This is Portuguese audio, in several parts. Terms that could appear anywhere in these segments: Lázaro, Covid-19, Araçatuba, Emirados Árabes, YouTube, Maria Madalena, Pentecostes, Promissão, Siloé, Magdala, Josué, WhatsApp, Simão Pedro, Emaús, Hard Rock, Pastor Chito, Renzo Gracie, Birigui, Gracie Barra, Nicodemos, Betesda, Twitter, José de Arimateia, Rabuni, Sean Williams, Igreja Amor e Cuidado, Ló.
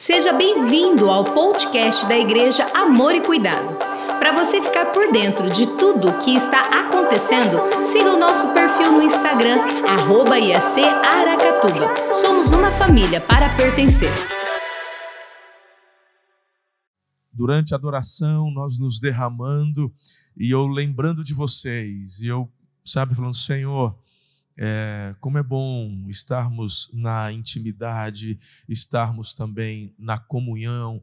Seja bem-vindo ao podcast da Igreja Amor e Cuidado. Para você ficar por dentro de tudo o que está acontecendo, siga o nosso perfil no Instagram, @IAC Araçatuba. Somos uma família para pertencer. Durante a adoração, nós nos derramando e eu lembrando de vocês. E eu, falando, Senhor... Como é bom estarmos na intimidade, estarmos também na comunhão,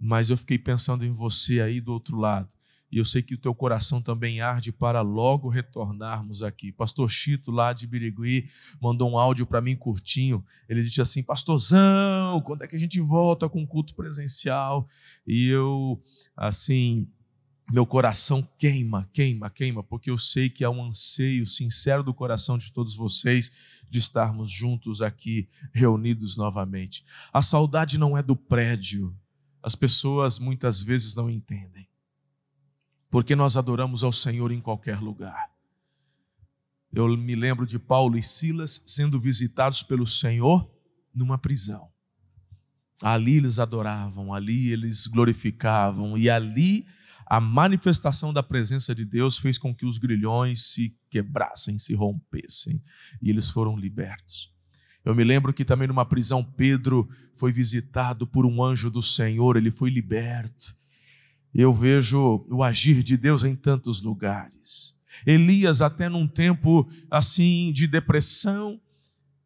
mas eu fiquei pensando em você aí do outro lado, e eu sei que o teu coração também arde para logo retornarmos aqui. Pastor Chito, lá de Birigui, mandou um áudio para mim curtinho. Ele disse assim: pastorzão, quando é que a gente volta com o culto presencial? E eu, meu coração queima, porque eu sei que há um anseio sincero do coração de todos vocês de estarmos juntos aqui, reunidos novamente. A saudade não é do prédio. As pessoas muitas vezes não entendem, porque nós adoramos ao Senhor em qualquer lugar. Eu me lembro de Paulo e Silas sendo visitados pelo Senhor numa prisão. Ali eles adoravam, ali eles glorificavam, e ali... a manifestação da presença de Deus fez com que os grilhões se quebrassem, se rompessem, e eles foram libertos. Eu me lembro que também numa prisão Pedro foi visitado por um anjo do Senhor, ele foi liberto. Eu vejo o agir de Deus em tantos lugares. Elias, até num tempo de depressão,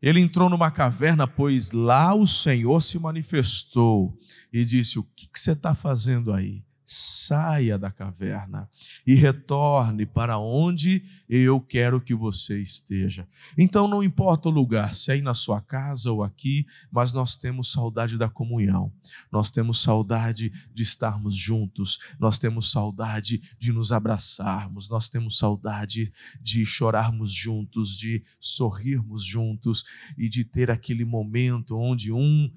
ele entrou numa caverna, pois lá o Senhor se manifestou e disse: o que você está fazendo aí? Saia da caverna e retorne para onde eu quero que você esteja. Então não importa o lugar, se é aí na sua casa ou aqui, mas nós temos saudade da comunhão, nós temos saudade de estarmos juntos, nós temos saudade de nos abraçarmos, nós temos saudade de chorarmos juntos, de sorrirmos juntos e de ter aquele momento onde um,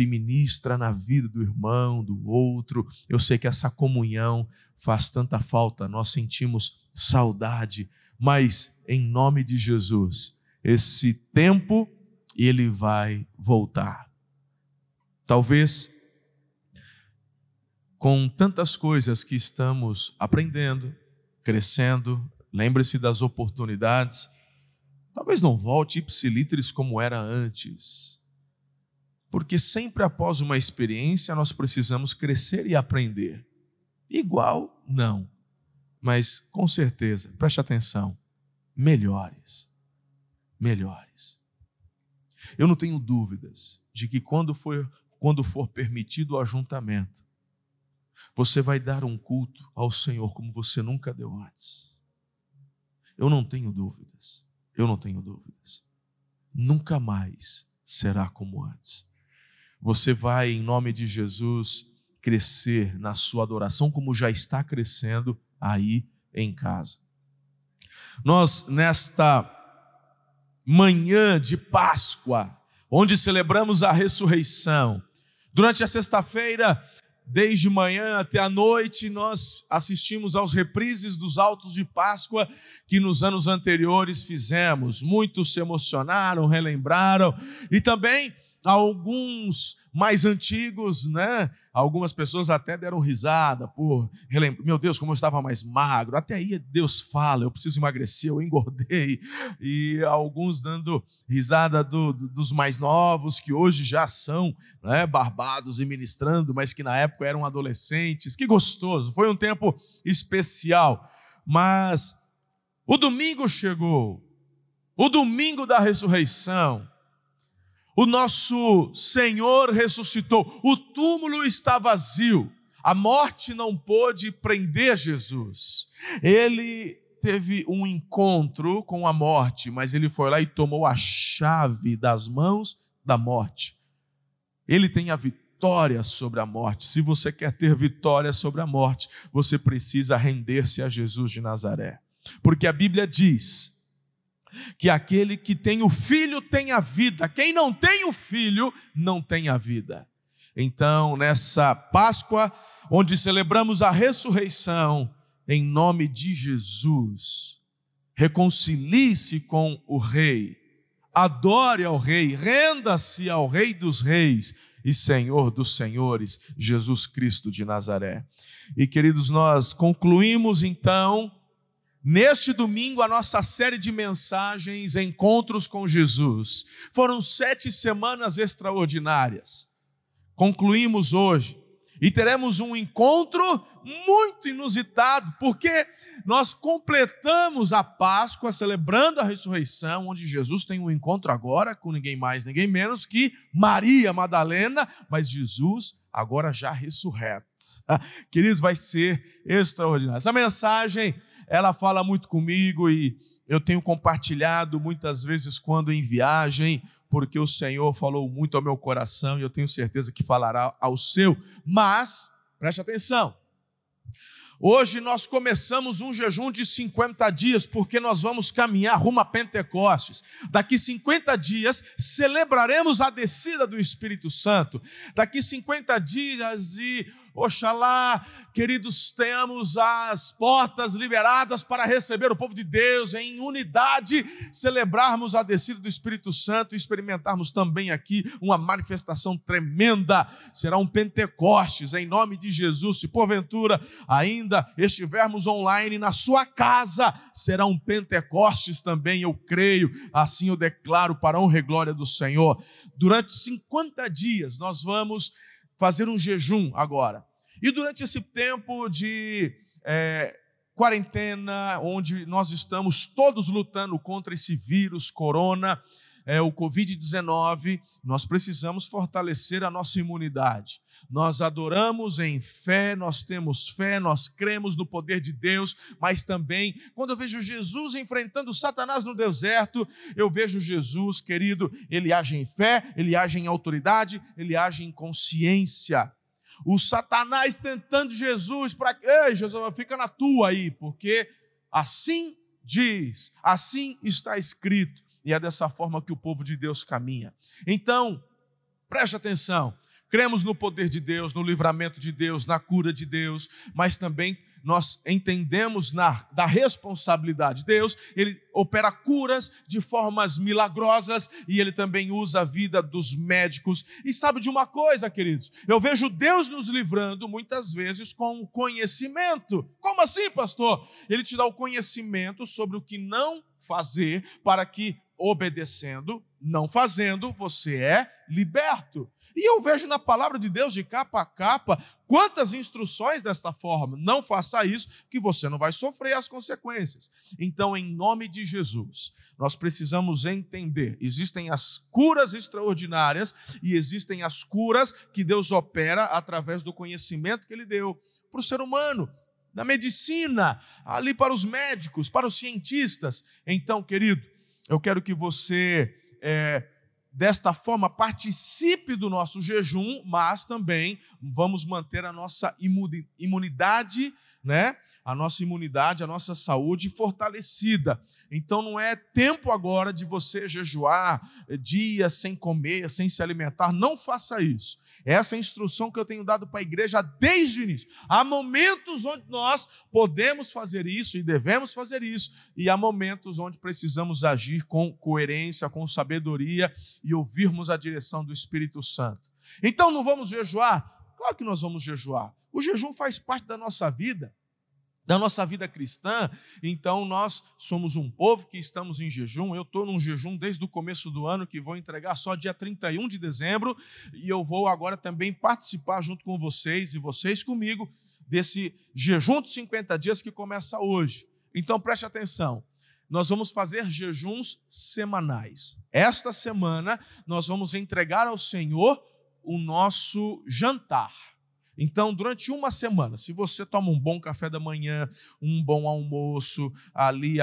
ministra na vida do irmão, do outro. Eu sei que essa comunhão faz tanta falta, nós sentimos saudade, mas em nome de Jesus, esse tempo ele vai voltar. Talvez com tantas coisas que estamos aprendendo, crescendo, lembre-se das oportunidades, talvez não volte ipsilíteres como era antes. Porque sempre após uma experiência nós precisamos crescer e aprender. Igual, não. Mas, com certeza, preste atenção, melhores. Eu não tenho dúvidas de que quando for permitido o ajuntamento, você vai dar um culto ao Senhor como você nunca deu antes. Eu não tenho dúvidas. Nunca mais será como antes. Você vai, em nome de Jesus, crescer na sua adoração como já está crescendo aí em casa. Nós, nesta manhã de Páscoa, onde celebramos a ressurreição, durante a sexta-feira, desde manhã até a noite, nós assistimos aos reprises dos autos de Páscoa que nos anos anteriores fizemos. Muitos se emocionaram, relembraram e também... alguns mais antigos, algumas pessoas até deram risada por relembrar. Meu Deus, como eu estava mais magro. Até aí Deus fala, eu preciso emagrecer, eu engordei. E alguns dando risada dos mais novos, que hoje já são barbados e ministrando, mas que na época eram adolescentes. Que gostoso, foi um tempo especial. Mas o domingo chegou, o domingo da ressurreição. O nosso Senhor ressuscitou, o túmulo está vazio, a morte não pôde prender Jesus. Ele teve um encontro com a morte, mas ele foi lá e tomou a chave das mãos da morte. Ele tem a vitória sobre a morte. Se você quer ter vitória sobre a morte, você precisa render-se a Jesus de Nazaré. Porque a Bíblia diz... que aquele que tem o Filho tem a vida, quem não tem o Filho não tem a vida. Então, nessa Páscoa, onde celebramos a ressurreição, em nome de Jesus, reconcilie-se com o Rei, adore ao Rei, renda-se ao Rei dos Reis e Senhor dos senhores, Jesus Cristo de Nazaré. E queridos, nós concluímos então, neste domingo, a nossa série de mensagens, Encontros com Jesus. Foram 7 semanas extraordinárias. Concluímos hoje e teremos um encontro muito inusitado, porque nós completamos a Páscoa, celebrando a ressurreição, onde Jesus tem um encontro agora com ninguém mais, ninguém menos que Maria Madalena, mas Jesus agora já ressurreto. Queridos, vai ser extraordinário. Essa mensagem, ela fala muito comigo e eu tenho compartilhado muitas vezes quando em viagem, porque o Senhor falou muito ao meu coração e eu tenho certeza que falará ao seu. Mas, preste atenção, hoje nós começamos um jejum de 50 dias, porque nós vamos caminhar rumo a Pentecostes. Daqui 50 dias celebraremos a descida do Espírito Santo. Daqui 50 dias e... Oxalá, queridos, tenhamos as portas liberadas para receber o povo de Deus em unidade, celebrarmos a descida do Espírito Santo e experimentarmos também aqui uma manifestação tremenda. Será um Pentecostes, em nome de Jesus. Se porventura ainda estivermos online na sua casa, será um Pentecostes também, eu creio, assim eu declaro para a honra e glória do Senhor. Durante 50 dias nós vamos fazer um jejum agora. E durante esse tempo de quarentena, onde nós estamos todos lutando contra esse vírus, corona, o Covid-19, nós precisamos fortalecer a nossa imunidade. Nós adoramos em fé, nós temos fé, nós cremos no poder de Deus, mas também, quando eu vejo Jesus enfrentando Satanás no deserto, eu vejo Jesus, querido, ele age em fé, ele age em autoridade, ele age em consciência. O Satanás tentando Jesus para... Ei, Jesus, fica na tua aí, porque assim diz, assim está escrito, e é dessa forma que o povo de Deus caminha. Então, preste atenção. Cremos no poder de Deus, no livramento de Deus, na cura de Deus, mas também nós entendemos da responsabilidade. Deus, ele opera curas de formas milagrosas e ele também usa a vida dos médicos. E sabe de uma coisa, queridos? Eu vejo Deus nos livrando muitas vezes com o conhecimento. Como assim, pastor? Ele te dá o conhecimento sobre o que não fazer para que, obedecendo, não fazendo, você é liberto. E eu vejo na palavra de Deus, de capa a capa, quantas instruções desta forma. Não faça isso, que você não vai sofrer as consequências. Então, em nome de Jesus, nós precisamos entender. Existem as curas extraordinárias e existem as curas que Deus opera através do conhecimento que ele deu para o ser humano, da medicina, ali para os médicos, para os cientistas. Então, querido, eu quero que você, desta forma, participe do nosso jejum, mas também vamos manter a nossa imunidade, né? A nossa imunidade, a nossa saúde fortalecida. Então não é tempo agora de você jejuar dias sem comer, sem se alimentar. Não faça isso. Essa é a instrução que eu tenho dado para a igreja desde o início. Há momentos onde nós podemos fazer isso e devemos fazer isso, e há momentos onde precisamos agir com coerência, com sabedoria e ouvirmos a direção do Espírito Santo. Então não vamos jejuar? Claro que nós vamos jejuar. O jejum faz parte da nossa vida cristã. Então nós somos um povo que estamos em jejum. Eu estou num jejum desde o começo do ano, que vou entregar só dia 31 de dezembro, e eu vou agora também participar junto com vocês e vocês comigo desse jejum de 50 dias que começa hoje. Então preste atenção, nós vamos fazer jejuns semanais. Esta semana nós vamos entregar ao Senhor o nosso jantar. Então, durante uma semana, se você toma um bom café da manhã, um bom almoço, ali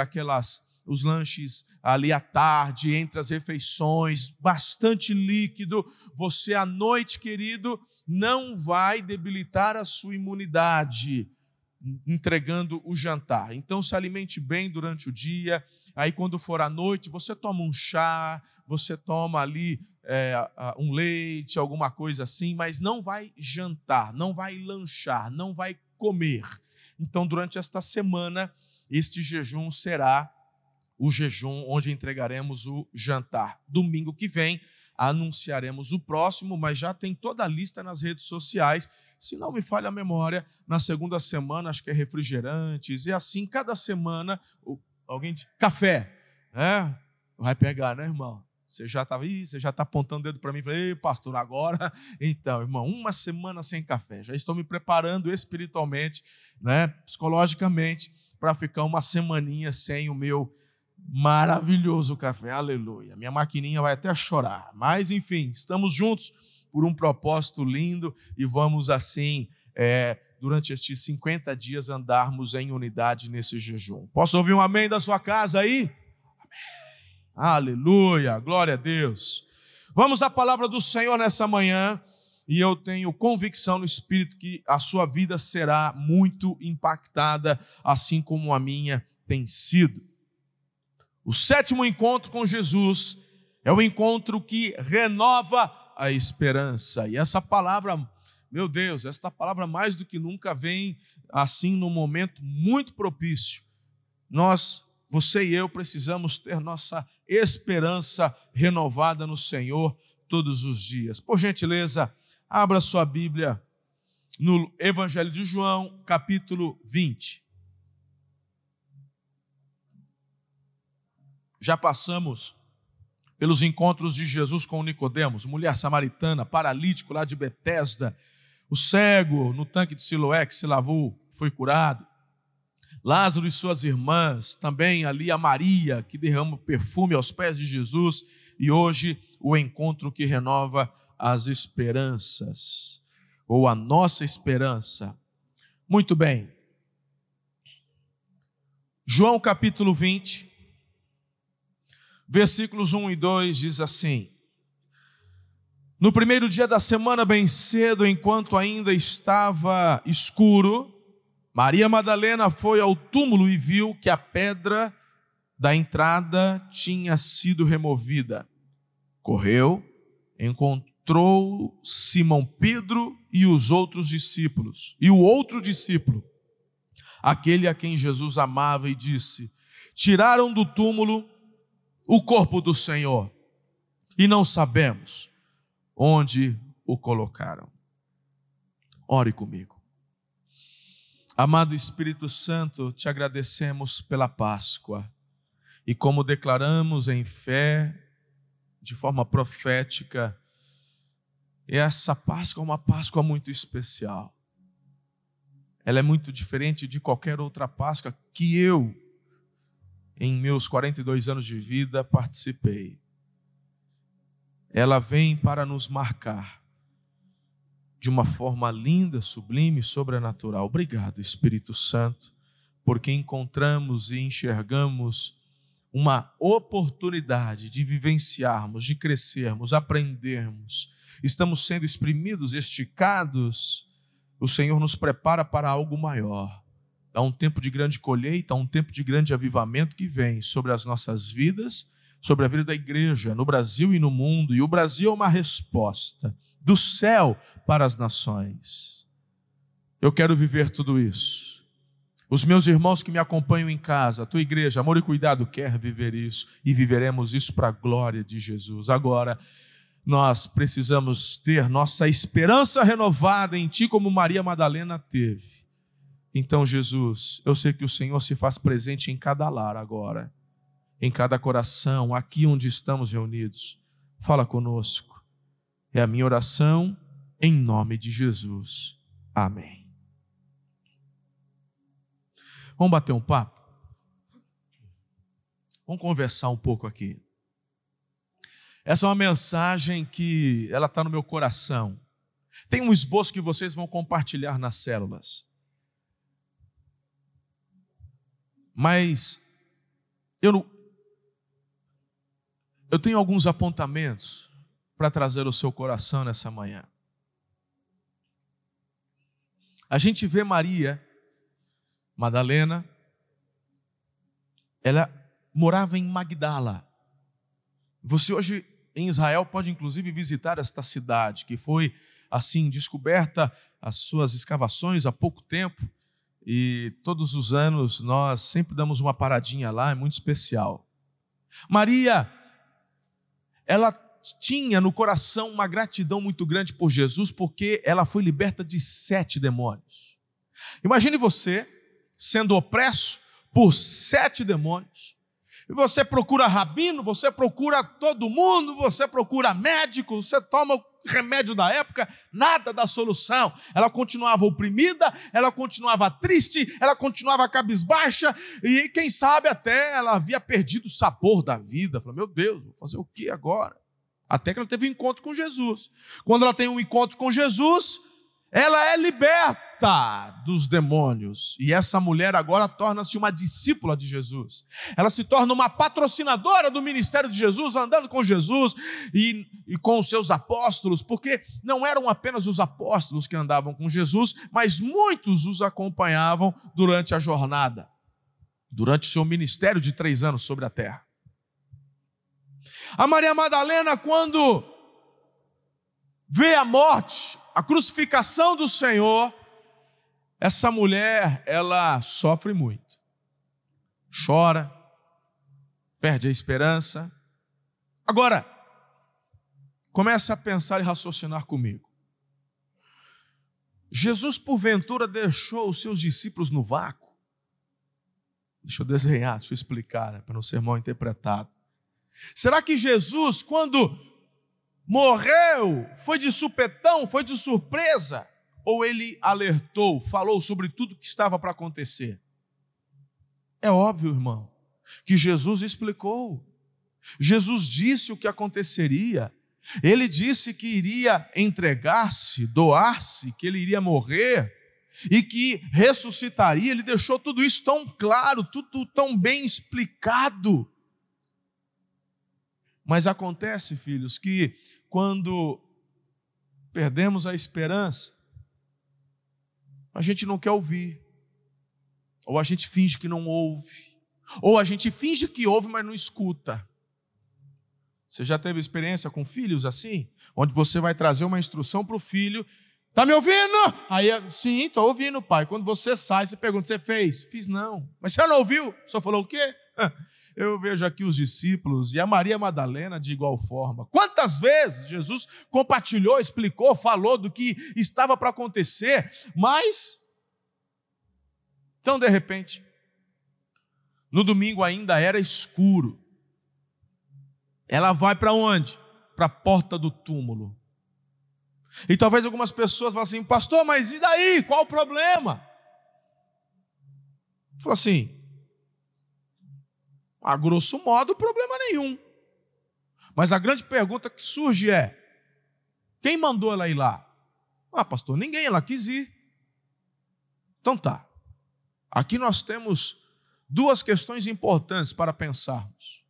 os lanches ali à tarde, entre as refeições, bastante líquido, você à noite, querido, não vai debilitar a sua imunidade entregando o jantar. Então, se alimente bem durante o dia, aí quando for à noite, você toma um chá, você toma ali um leite, alguma coisa assim, mas não vai jantar, não vai lanchar, não vai comer. Então, durante esta semana, este jejum será o jejum onde entregaremos o jantar. Domingo que vem, anunciaremos o próximo, mas já tem toda a lista nas redes sociais. Se não me falha a memória, na segunda semana, acho que é refrigerantes, e assim, cada semana, alguém diz, café, né? Vai pegar, né, irmão? Você já está apontando o dedo para mim, falei, pastor, agora? Então, irmão, uma semana sem café, já estou me preparando espiritualmente, né, psicologicamente, para ficar uma semaninha sem o meu maravilhoso café, aleluia. Minha maquininha vai até chorar, mas enfim, estamos juntos por um propósito lindo e vamos assim, durante estes 50 dias, andarmos em unidade nesse jejum. Posso ouvir um amém da sua casa aí? Aleluia, glória a Deus. Vamos à palavra do Senhor nessa manhã e eu tenho convicção no Espírito que a sua vida será muito impactada, assim como a minha tem sido. O sétimo encontro com Jesus é o encontro que renova a esperança. E essa palavra, meu Deus, esta palavra mais do que nunca vem assim num momento muito propício. Você e eu precisamos ter nossa esperança renovada no Senhor todos os dias. Por gentileza, abra sua Bíblia no Evangelho de João, capítulo 20. Já passamos pelos encontros de Jesus com Nicodemos, mulher samaritana, paralítico lá de Betesda, o cego no tanque de Siloé que se lavou, foi curado. Lázaro e suas irmãs, também ali a Maria, que derrama perfume aos pés de Jesus, e hoje o encontro que renova as esperanças, ou a nossa esperança. Muito bem. João capítulo 20, versículos 1 e 2 diz assim: No primeiro dia da semana, bem cedo, enquanto ainda estava escuro, Maria Madalena foi ao túmulo e viu que a pedra da entrada tinha sido removida. Correu, encontrou Simão Pedro e os outros discípulos, e o outro discípulo, aquele a quem Jesus amava, e disse: Tiraram do túmulo o corpo do Senhor, e não sabemos onde o colocaram. Ore comigo. Amado Espírito Santo, te agradecemos pela Páscoa e, como declaramos em fé, de forma profética, essa Páscoa é uma Páscoa muito especial. Ela é muito diferente de qualquer outra Páscoa que eu, em meus 42 anos de vida, participei. Ela vem para nos marcar de uma forma linda, sublime e sobrenatural. Obrigado, Espírito Santo, porque encontramos e enxergamos uma oportunidade de vivenciarmos, de crescermos, aprendermos. Estamos sendo espremidos, esticados. O Senhor nos prepara para algo maior. Há um tempo de grande colheita, há um tempo de grande avivamento que vem sobre as nossas vidas, sobre a vida da igreja, no Brasil e no mundo. E o Brasil é uma resposta do céu para as nações. Eu quero viver tudo isso. Os meus irmãos que me acompanham em casa, a tua igreja, Amor e Cuidado, quer viver isso, e viveremos isso para a glória de Jesus. Agora, nós precisamos ter nossa esperança renovada em ti, como Maria Madalena teve. Então, Jesus, eu sei que o Senhor se faz presente em cada lar agora, em cada coração, aqui onde estamos reunidos. Fala conosco. É a minha oração em nome de Jesus. Amém. Vamos bater um papo? Vamos conversar um pouco aqui. Essa é uma mensagem que ela está no meu coração. Tem um esboço que vocês vão compartilhar nas células. Mas eu tenho alguns apontamentos para trazer ao seu coração nessa manhã. A gente vê Maria Madalena, ela morava em Magdala. Você hoje em Israel pode inclusive visitar esta cidade, que foi assim descoberta, as suas escavações há pouco tempo, e todos os anos nós sempre damos uma paradinha lá, é muito especial. Maria, ela tinha no coração uma gratidão muito grande por Jesus, porque ela foi liberta de 7 demônios. Imagine você sendo opresso por 7 demônios, e você procura rabino, você procura todo mundo, você procura médico, você toma o remédio da época, nada dá solução. Ela continuava oprimida, ela continuava triste, ela continuava cabisbaixa, e quem sabe até ela havia perdido o sabor da vida. Falou, meu Deus, vou fazer o que agora? Até que ela teve um encontro com Jesus. Quando ela tem um encontro com Jesus, ela é liberta dos demônios. E essa mulher agora torna-se uma discípula de Jesus. Ela se torna uma patrocinadora do ministério de Jesus, andando com Jesus e com os seus apóstolos, porque não eram apenas os apóstolos que andavam com Jesus, mas muitos os acompanhavam durante a jornada, durante o seu ministério de 3 anos sobre a terra. A Maria Madalena, quando vê a morte, a crucificação do Senhor, essa mulher, ela sofre muito. Chora, perde a esperança. Agora, começa a pensar e raciocinar comigo. Jesus, porventura, deixou os seus discípulos no vácuo? Deixa eu desenhar, deixa eu explicar, né, para não ser mal interpretado. Será que Jesus, quando morreu, foi de supetão, foi de surpresa? Ou ele alertou, falou sobre tudo que estava para acontecer? É óbvio, irmão, que Jesus explicou. Jesus disse o que aconteceria. Ele disse que iria entregar-se, doar-se, que ele iria morrer e que ressuscitaria. Ele deixou tudo isso tão claro, tudo tão bem explicado. Mas acontece, filhos, que quando perdemos a esperança, a gente não quer ouvir, ou a gente finge que não ouve, ou a gente finge que ouve, mas não escuta. Você já teve experiência com filhos assim? Onde você vai trazer uma instrução para o filho, tá me ouvindo? Aí, sim, tô ouvindo, pai. Quando você sai, você pergunta, você fez? Fiz não. Mas você não ouviu? Só falou o quê? Eu vejo aqui os discípulos e a Maria Madalena de igual forma. Quantas vezes Jesus compartilhou, explicou, falou do que estava para acontecer, mas, então de repente, no domingo ainda era escuro. Ela vai para onde? Para a porta do túmulo. E talvez algumas pessoas falem assim, pastor, mas e daí? Qual o problema? Fala assim, a grosso modo, problema nenhum. Mas a grande pergunta que surge é, quem mandou ela ir lá? Ah, pastor, ninguém, ela quis ir. Então tá. Aqui nós temos 2 questões importantes para pensarmos.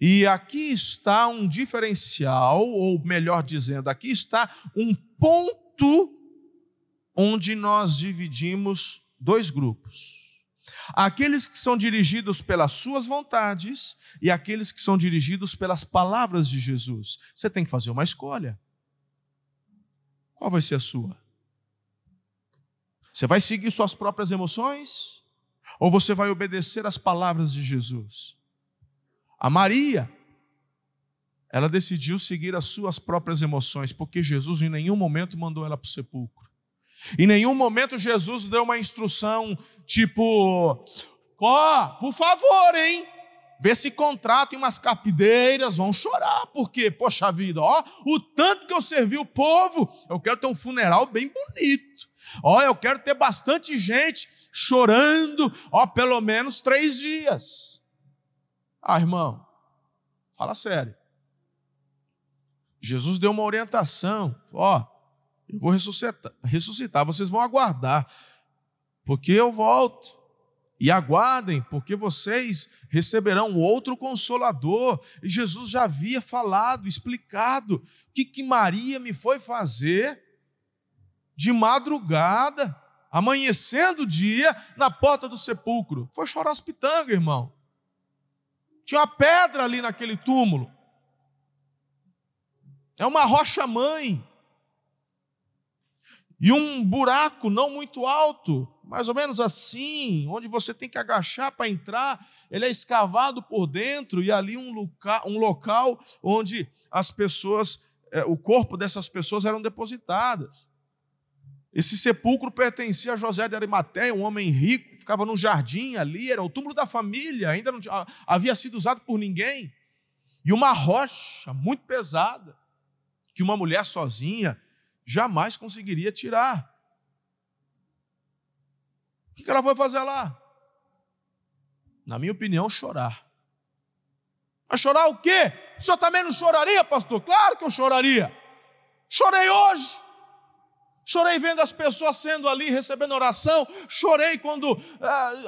E aqui está um diferencial, ou melhor dizendo, aqui está um ponto onde nós dividimos 2 grupos. Aqueles que são dirigidos pelas suas vontades e aqueles que são dirigidos pelas palavras de Jesus. Você tem que fazer uma escolha. Qual vai ser a sua? Você vai seguir suas próprias emoções ou você vai obedecer às palavras de Jesus? A Maria, ela decidiu seguir as suas próprias emoções, porque Jesus em nenhum momento mandou ela para o sepulcro. Em nenhum momento Jesus deu uma instrução tipo, por favor, hein? Vê se contratem umas carpideiras, vão chorar, porque, poxa vida, o tanto que eu servi o povo, eu quero ter um funeral bem bonito. Eu quero ter bastante gente chorando, pelo menos 3 dias. Ah, irmão, fala sério. Jesus deu uma orientação, eu vou ressuscitar, vocês vão aguardar, porque eu volto. E aguardem, porque vocês receberão outro Consolador. E Jesus já havia falado, explicado, o que Maria me foi fazer de madrugada, amanhecendo o dia, na porta do sepulcro. Foi chorar as pitangas, irmão. Tinha uma pedra ali naquele túmulo. É uma rocha-mãe. e um buraco não muito alto, mais ou menos assim, onde você tem que agachar para entrar, ele é escavado por dentro, e ali um local onde as pessoas, o corpo dessas pessoas eram depositadas. Esse sepulcro pertencia a José de Arimateia, um homem rico, ficava num jardim ali, era o túmulo da família, ainda não havia sido usado por ninguém. E uma rocha muito pesada, que uma mulher sozinha jamais conseguiria tirar. O que ela foi fazer lá? Na minha opinião, chorar. Mas chorar o quê? O senhor também não choraria, pastor? Claro que eu choraria. Chorei hoje. Chorei vendo as pessoas sendo ali, recebendo oração. Chorei quando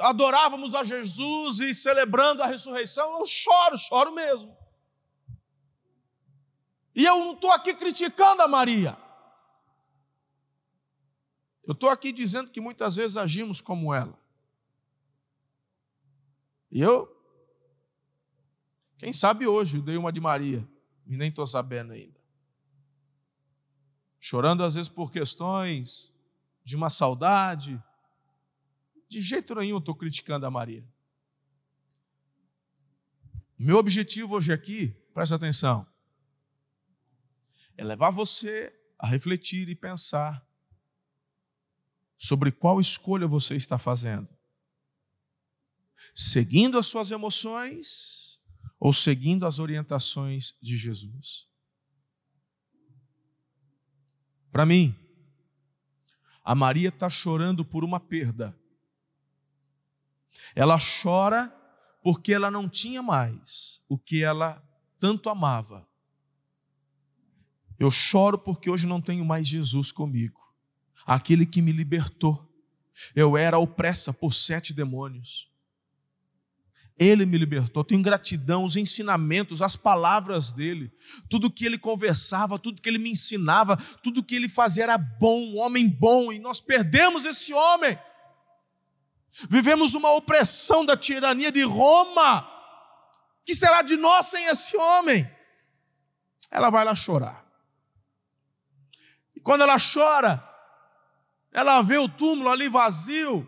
adorávamos a Jesus e celebrando a ressurreição. Eu choro mesmo. E eu não estou aqui criticando a Maria. Eu estou aqui dizendo que muitas vezes agimos como ela. E eu, quem sabe hoje, dei uma de Maria, e nem estou sabendo ainda. Chorando às vezes por questões de uma saudade. De jeito nenhum estou criticando a Maria. Meu objetivo hoje aqui, presta atenção, é levar você a refletir e pensar sobre qual escolha você está fazendo. Seguindo as suas emoções ou seguindo as orientações de Jesus? Para mim, a Maria está chorando por uma perda. Ela chora porque ela não tinha mais o que ela tanto amava. Eu choro porque hoje não tenho mais Jesus comigo, aquele que me libertou. Eu era opressa por 7 demônios. Ele me libertou, tenho gratidão, os ensinamentos, as palavras dele, tudo que ele conversava, tudo que ele me ensinava, tudo que ele fazia era bom, um homem bom, e nós perdemos esse homem. Vivemos uma opressão da tirania de Roma. O que será de nós sem esse homem? Ela vai lá chorar. E quando ela chora, ela vê o túmulo ali vazio,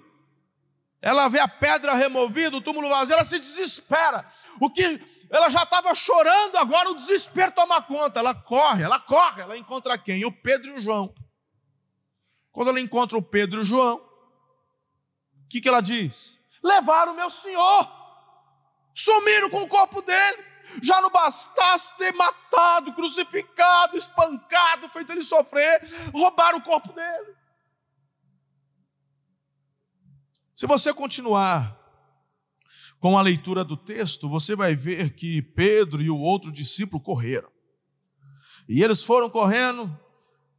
ela vê a pedra removida, o túmulo vazio, ela se desespera. O que ela já estava chorando, agora o desespero toma conta. Ela corre, ela encontra quem? O Pedro e o João. Quando ela encontra o Pedro e o João, o que ela diz? Levaram o meu senhor, sumiram com o corpo dele. Já não bastasse ter matado, crucificado, espancado, feito ele sofrer, roubaram o corpo dele. Se você continuar com a leitura do texto, você vai ver que Pedro e o outro discípulo correram. E eles foram correndo,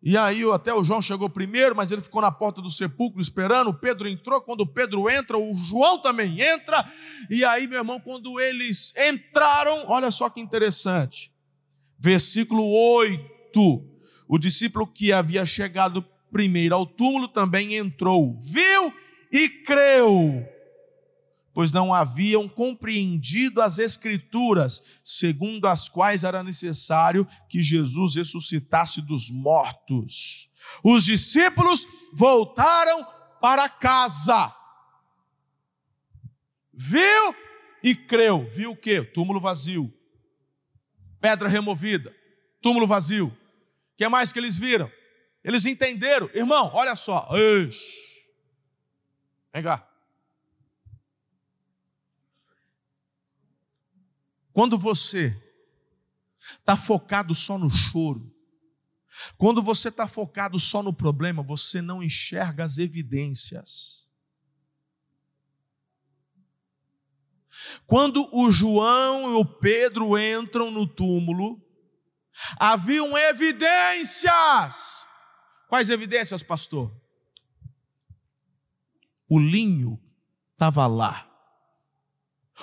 e aí até o João chegou primeiro, mas ele ficou na porta do sepulcro esperando. O Pedro entrou, quando o Pedro entra, o João também entra. E aí, meu irmão, quando eles entraram, olha só que interessante. Versículo 8. O discípulo que havia chegado primeiro ao túmulo também entrou, viu? E creu, pois não haviam compreendido as escrituras, segundo as quais era necessário que Jesus ressuscitasse dos mortos. Os discípulos voltaram para casa. Viu e creu. Viu o quê? Túmulo vazio. Pedra removida. Túmulo vazio. O que mais que eles viram? Eles entenderam. Irmão, olha só. Eish. Vem cá. Quando você está focado só no choro, quando você está focado só no problema, você não enxerga as evidências. Quando o João e o Pedro entram no túmulo, haviam evidências. Quais evidências, pastor? O linho estava lá.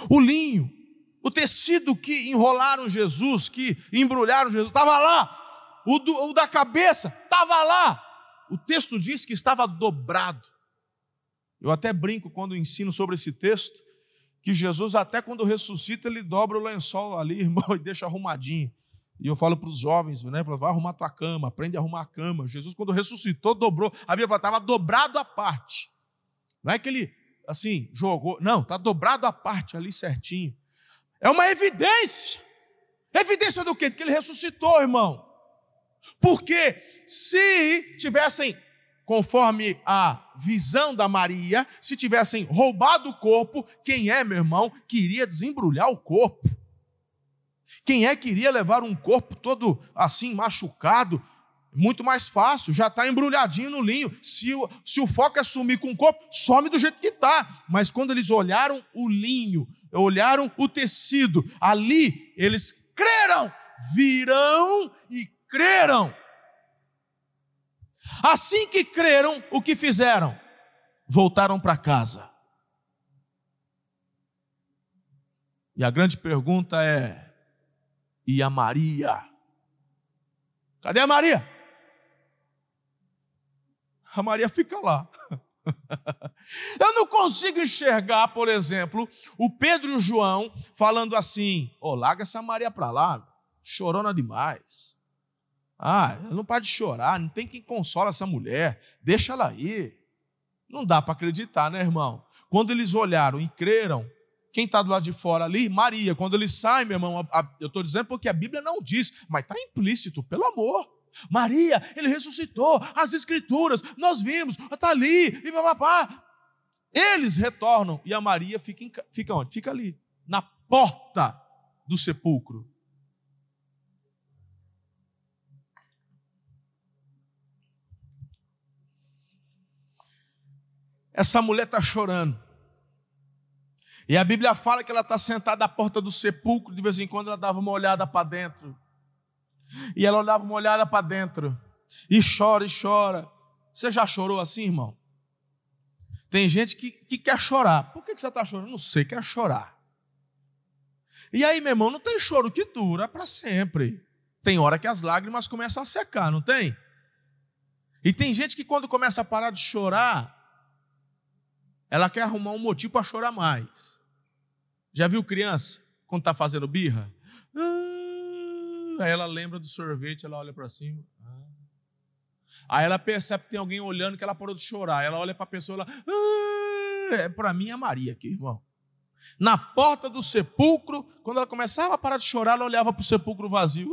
O linho, o tecido que enrolaram Jesus, que embrulharam Jesus, estava lá. O da cabeça estava lá. O texto diz que estava dobrado. Eu até brinco quando ensino sobre esse texto, que Jesus até quando ressuscita, ele dobra o lençol ali, irmão, e deixa arrumadinho. E eu falo para os jovens, né? Vai arrumar tua cama, aprende a arrumar a cama. Jesus, quando ressuscitou, dobrou. A Bíblia fala, estava dobrado à parte. Não é que ele, assim, jogou. Não, está dobrado à parte ali certinho. É uma evidência. Evidência do quê? De que ele ressuscitou, irmão. Porque se tivessem, conforme a visão da Maria, se tivessem roubado o corpo, quem é, meu irmão, que iria desembrulhar o corpo? Quem é que iria levar um corpo todo assim, machucado? Muito mais fácil, já está embrulhadinho no linho. Se o foco é sumir com o corpo, some do jeito que está. Mas quando eles olharam o linho, olharam o tecido, ali eles creram, viram e creram. Assim que creram, o que fizeram? Voltaram para casa. E a grande pergunta é, e a Maria? Cadê a Maria? A Maria fica lá. Eu não consigo enxergar, por exemplo, o Pedro e o João falando assim, larga essa Maria para lá, chorona demais. Ela não para de chorar, não tem quem consola essa mulher, deixa ela aí. Não dá para acreditar, né, irmão? Quando eles olharam e creram, quem está do lado de fora ali? Maria. Quando ele sai, meu irmão, eu estou dizendo porque a Bíblia não diz, mas está implícito, pelo amor. Maria, ele ressuscitou, as escrituras, nós vimos, está ali, e papapá. Eles retornam e a Maria fica onde? Fica ali, na porta do sepulcro. Essa mulher está chorando. E a Bíblia fala que ela está sentada à porta do sepulcro, de vez em quando ela dava uma olhada para dentro. E ela olhava uma olhada para dentro. E chora, e chora. Você já chorou assim, irmão? Tem gente que quer chorar. Por que você está chorando? Não sei, quer chorar. E aí, meu irmão, não tem choro que dura para sempre. Tem hora que as lágrimas começam a secar, não tem? E tem gente que quando começa a parar de chorar, ela quer arrumar um motivo para chorar mais. Já viu criança, quando está fazendo birra? Aí ela lembra do sorvete, ela olha para cima. Aí ela percebe que tem alguém olhando que ela parou de chorar. Ela olha para a pessoa, para mim é a Maria aqui, irmão. Na porta do sepulcro, quando ela começava a parar de chorar, ela olhava para o sepulcro vazio,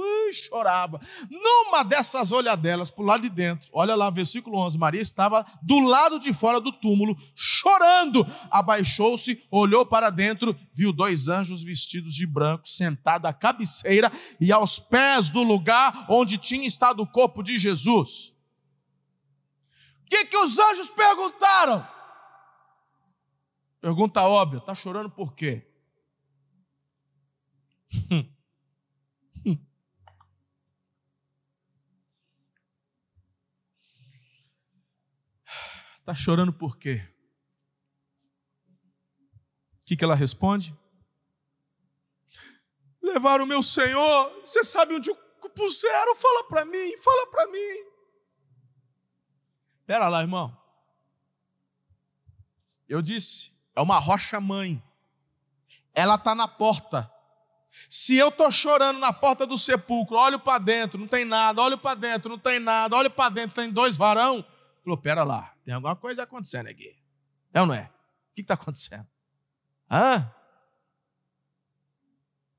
chorava. Numa dessas olhadelas, para o lado de dentro, olha lá, versículo 11, Maria estava do lado de fora do túmulo, chorando. Abaixou-se, olhou para dentro, viu 2 anjos vestidos de branco, sentados à cabeceira e aos pés do lugar onde tinha estado o corpo de Jesus. O que os anjos perguntaram? Pergunta óbvia, está chorando por quê? Está chorando por quê? O que ela responde? Levaram o meu Senhor, você sabe onde o puseram, fala para mim. Pera lá, irmão. Eu disse, é uma rocha-mãe. Ela está na porta. Se eu estou chorando na porta do sepulcro, olho para dentro, não tem nada, olho para dentro, não tem nada, olho para dentro, tem 2 varão. Falou, pera lá, tem alguma coisa acontecendo aqui. É ou não é? O que está acontecendo?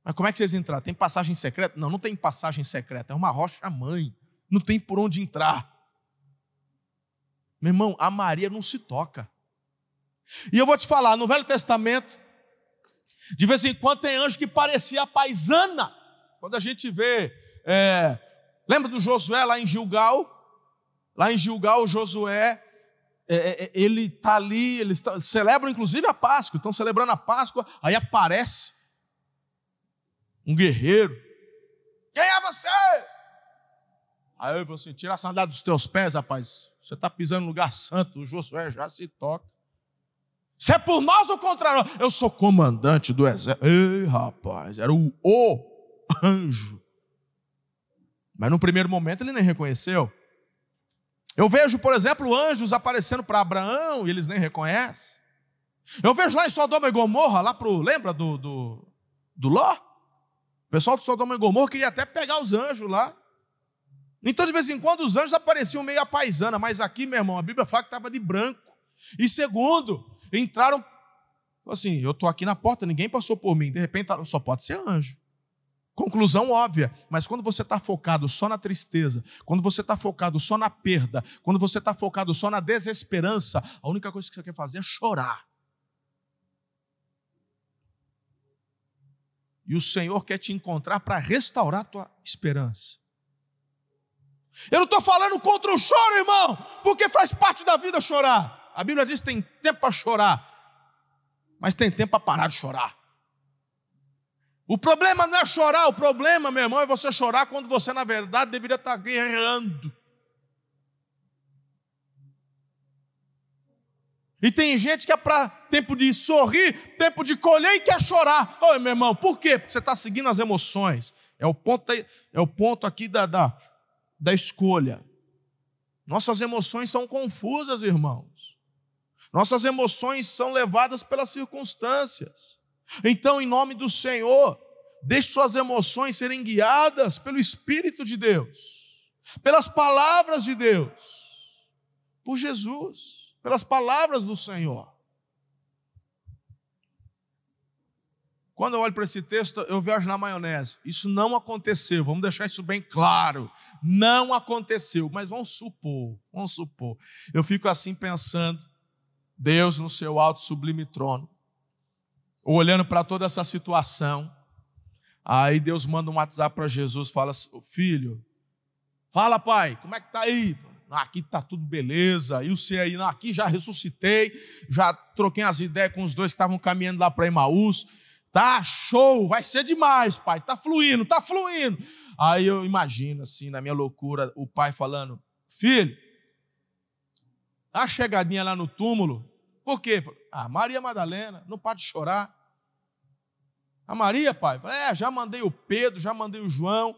Mas como é que vocês entraram? Tem passagem secreta? Não, não tem passagem secreta. É uma rocha-mãe. Não tem por onde entrar. Meu irmão, a Maria não se toca. E eu vou te falar, no Velho Testamento, de vez em quando tem anjo que parecia a paisana. Quando a gente vê, lembra do Josué lá em Gilgal? Lá em Gilgal, o Josué, ele está ali, eles celebram inclusive a Páscoa, estão celebrando a Páscoa, aí aparece um guerreiro. Quem é você? Aí eu vou assim, tira a sandália dos teus pés, rapaz, você está pisando no lugar santo, o Josué já se toca. Se é por nós ou contra nós? Eu sou comandante do exército. Ei, rapaz, era o anjo. Mas no primeiro momento ele nem reconheceu. Eu vejo, por exemplo, anjos aparecendo para Abraão e eles nem reconhecem. Eu vejo lá em Sodoma e Gomorra, lembra do Ló? O pessoal de Sodoma e Gomorra queria até pegar os anjos lá. Então, de vez em quando, os anjos apareciam meio à paisana. Mas aqui, meu irmão, a Bíblia fala que estava de branco. E segundo, entraram... Assim, eu estou aqui na porta, ninguém passou por mim. De repente, só pode ser anjo. Conclusão óbvia, mas quando você está focado só na tristeza, quando você está focado só na perda, quando você está focado só na desesperança, a única coisa que você quer fazer é chorar. E o Senhor quer te encontrar para restaurar a tua esperança. Eu não estou falando contra o choro, irmão, porque faz parte da vida chorar. A Bíblia diz que tem tempo para chorar, mas tem tempo para parar de chorar. O problema não é chorar, o problema, meu irmão, é você chorar quando você, na verdade, deveria estar guerreando. E tem gente que é para tempo de sorrir, tempo de colher e quer chorar. Ô, meu irmão, por quê? Porque você está seguindo as emoções. É o ponto aqui da escolha. Nossas emoções são confusas, irmãos. Nossas emoções são levadas pelas circunstâncias. Então, em nome do Senhor, deixe suas emoções serem guiadas pelo Espírito de Deus, pelas palavras de Deus, por Jesus, pelas palavras do Senhor. Quando eu olho para esse texto, eu viajo na maionese. Isso não aconteceu, vamos deixar isso bem claro. Não aconteceu, mas vamos supor. Eu fico assim pensando, Deus no seu alto sublime trono, olhando para toda essa situação, aí Deus manda um WhatsApp para Jesus, fala assim, filho, fala pai, como é que está aí? Aqui está tudo beleza, e você aí, aqui já ressuscitei, já troquei as ideias com os dois que estavam caminhando lá para Emaús, tá show, vai ser demais pai, tá fluindo. Aí eu imagino assim, na minha loucura, o pai falando, filho, a chegadinha lá no túmulo, por quê? Ah, Maria Madalena, não para de chorar. A Maria, pai, já mandei o Pedro, já mandei o João,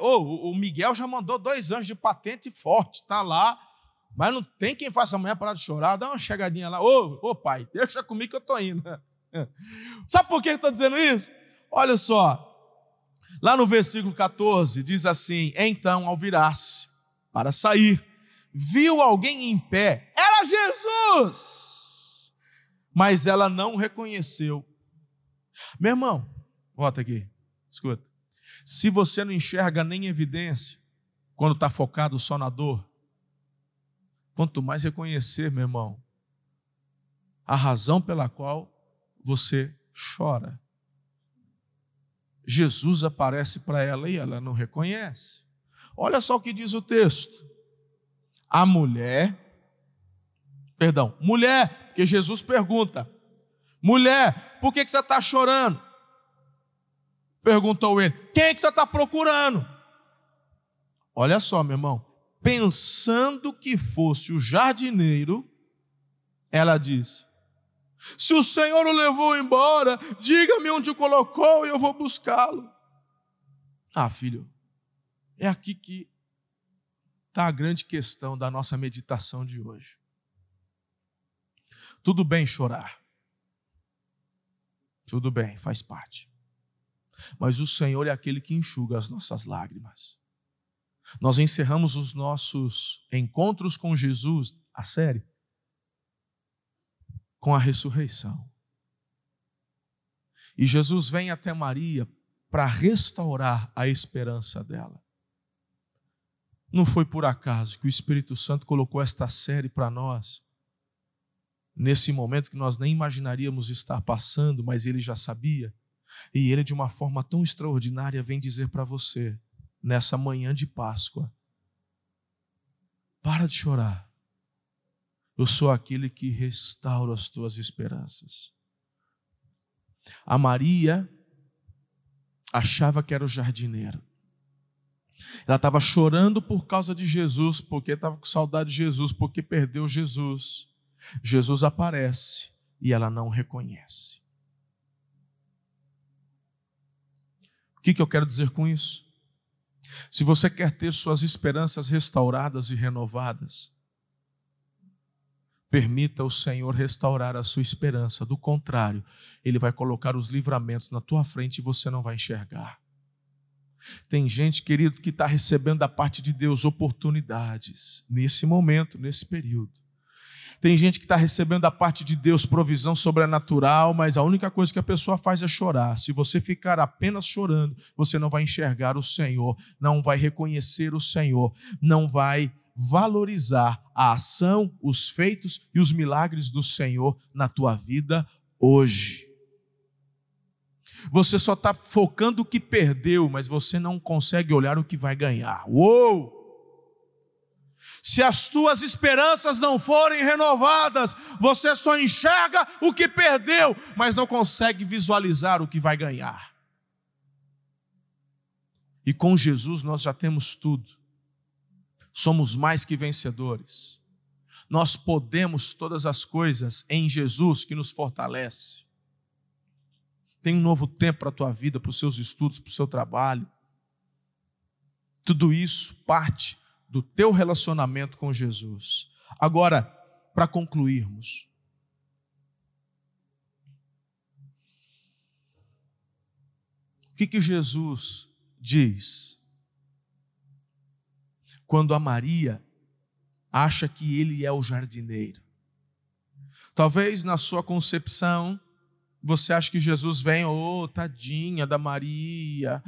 o Miguel já mandou 2 anjos de patente forte, está lá, mas não tem quem faça a mulher parar de chorar, dá uma chegadinha lá. Pai, deixa comigo que eu estou indo. Sabe por que eu estou dizendo isso? Olha só, lá no versículo 14, diz assim, então, ao virar-se para sair, viu alguém em pé, era Jesus! Mas ela não o reconheceu. Meu irmão, volta aqui, escuta. Se você não enxerga nem evidência, quando está focado só na dor, quanto mais reconhecer, meu irmão, a razão pela qual você chora. Jesus aparece para ela e ela não reconhece. Olha só o que diz o texto. Mulher, porque Jesus pergunta, mulher, por que você está chorando? Perguntou ele, quem é que você está procurando? Olha só, meu irmão, pensando que fosse o jardineiro, ela disse, se o Senhor o levou embora, diga-me onde o colocou e eu vou buscá-lo. Ah, filho, é aqui que está a grande questão da nossa meditação de hoje. Tudo bem chorar, tudo bem, faz parte, mas o Senhor é aquele que enxuga as nossas lágrimas. Nós encerramos os nossos encontros com Jesus, a série, com a ressurreição. E Jesus vem até Maria para restaurar a esperança dela. Não foi por acaso que o Espírito Santo colocou esta série para nós, nesse momento que nós nem imaginaríamos estar passando, mas ele já sabia. E ele, de uma forma tão extraordinária, vem dizer para você, nessa manhã de Páscoa, para de chorar. Eu sou aquele que restaura as tuas esperanças. A Maria achava que era o jardineiro. Ela estava chorando por causa de Jesus, porque estava com saudade de Jesus, porque perdeu Jesus. Jesus aparece e ela não reconhece. O que eu quero dizer com isso? Se você quer ter suas esperanças restauradas e renovadas, permita o Senhor restaurar a sua esperança. Do contrário, Ele vai colocar os livramentos na tua frente e você não vai enxergar. Tem gente, querido, que está recebendo da parte de Deus oportunidades nesse momento, nesse período. Tem gente que está recebendo da parte de Deus provisão sobrenatural, mas a única coisa que a pessoa faz é chorar. Se você ficar apenas chorando, você não vai enxergar o Senhor, não vai reconhecer o Senhor, não vai valorizar a ação, os feitos e os milagres do Senhor na tua vida hoje. Você só está focando o que perdeu, mas você não consegue olhar o que vai ganhar. Uou! Se as tuas esperanças não forem renovadas, você só enxerga o que perdeu, mas não consegue visualizar o que vai ganhar. E com Jesus nós já temos tudo. Somos mais que vencedores. Nós podemos todas as coisas em Jesus que nos fortalece. Tem um novo tempo para a tua vida, para os seus estudos, para o seu trabalho. Tudo isso parte do teu relacionamento com Jesus. Agora, para concluirmos, o que Jesus diz quando a Maria acha que ele é o jardineiro? Talvez na sua concepção você acha que Jesus vem, tadinha da Maria,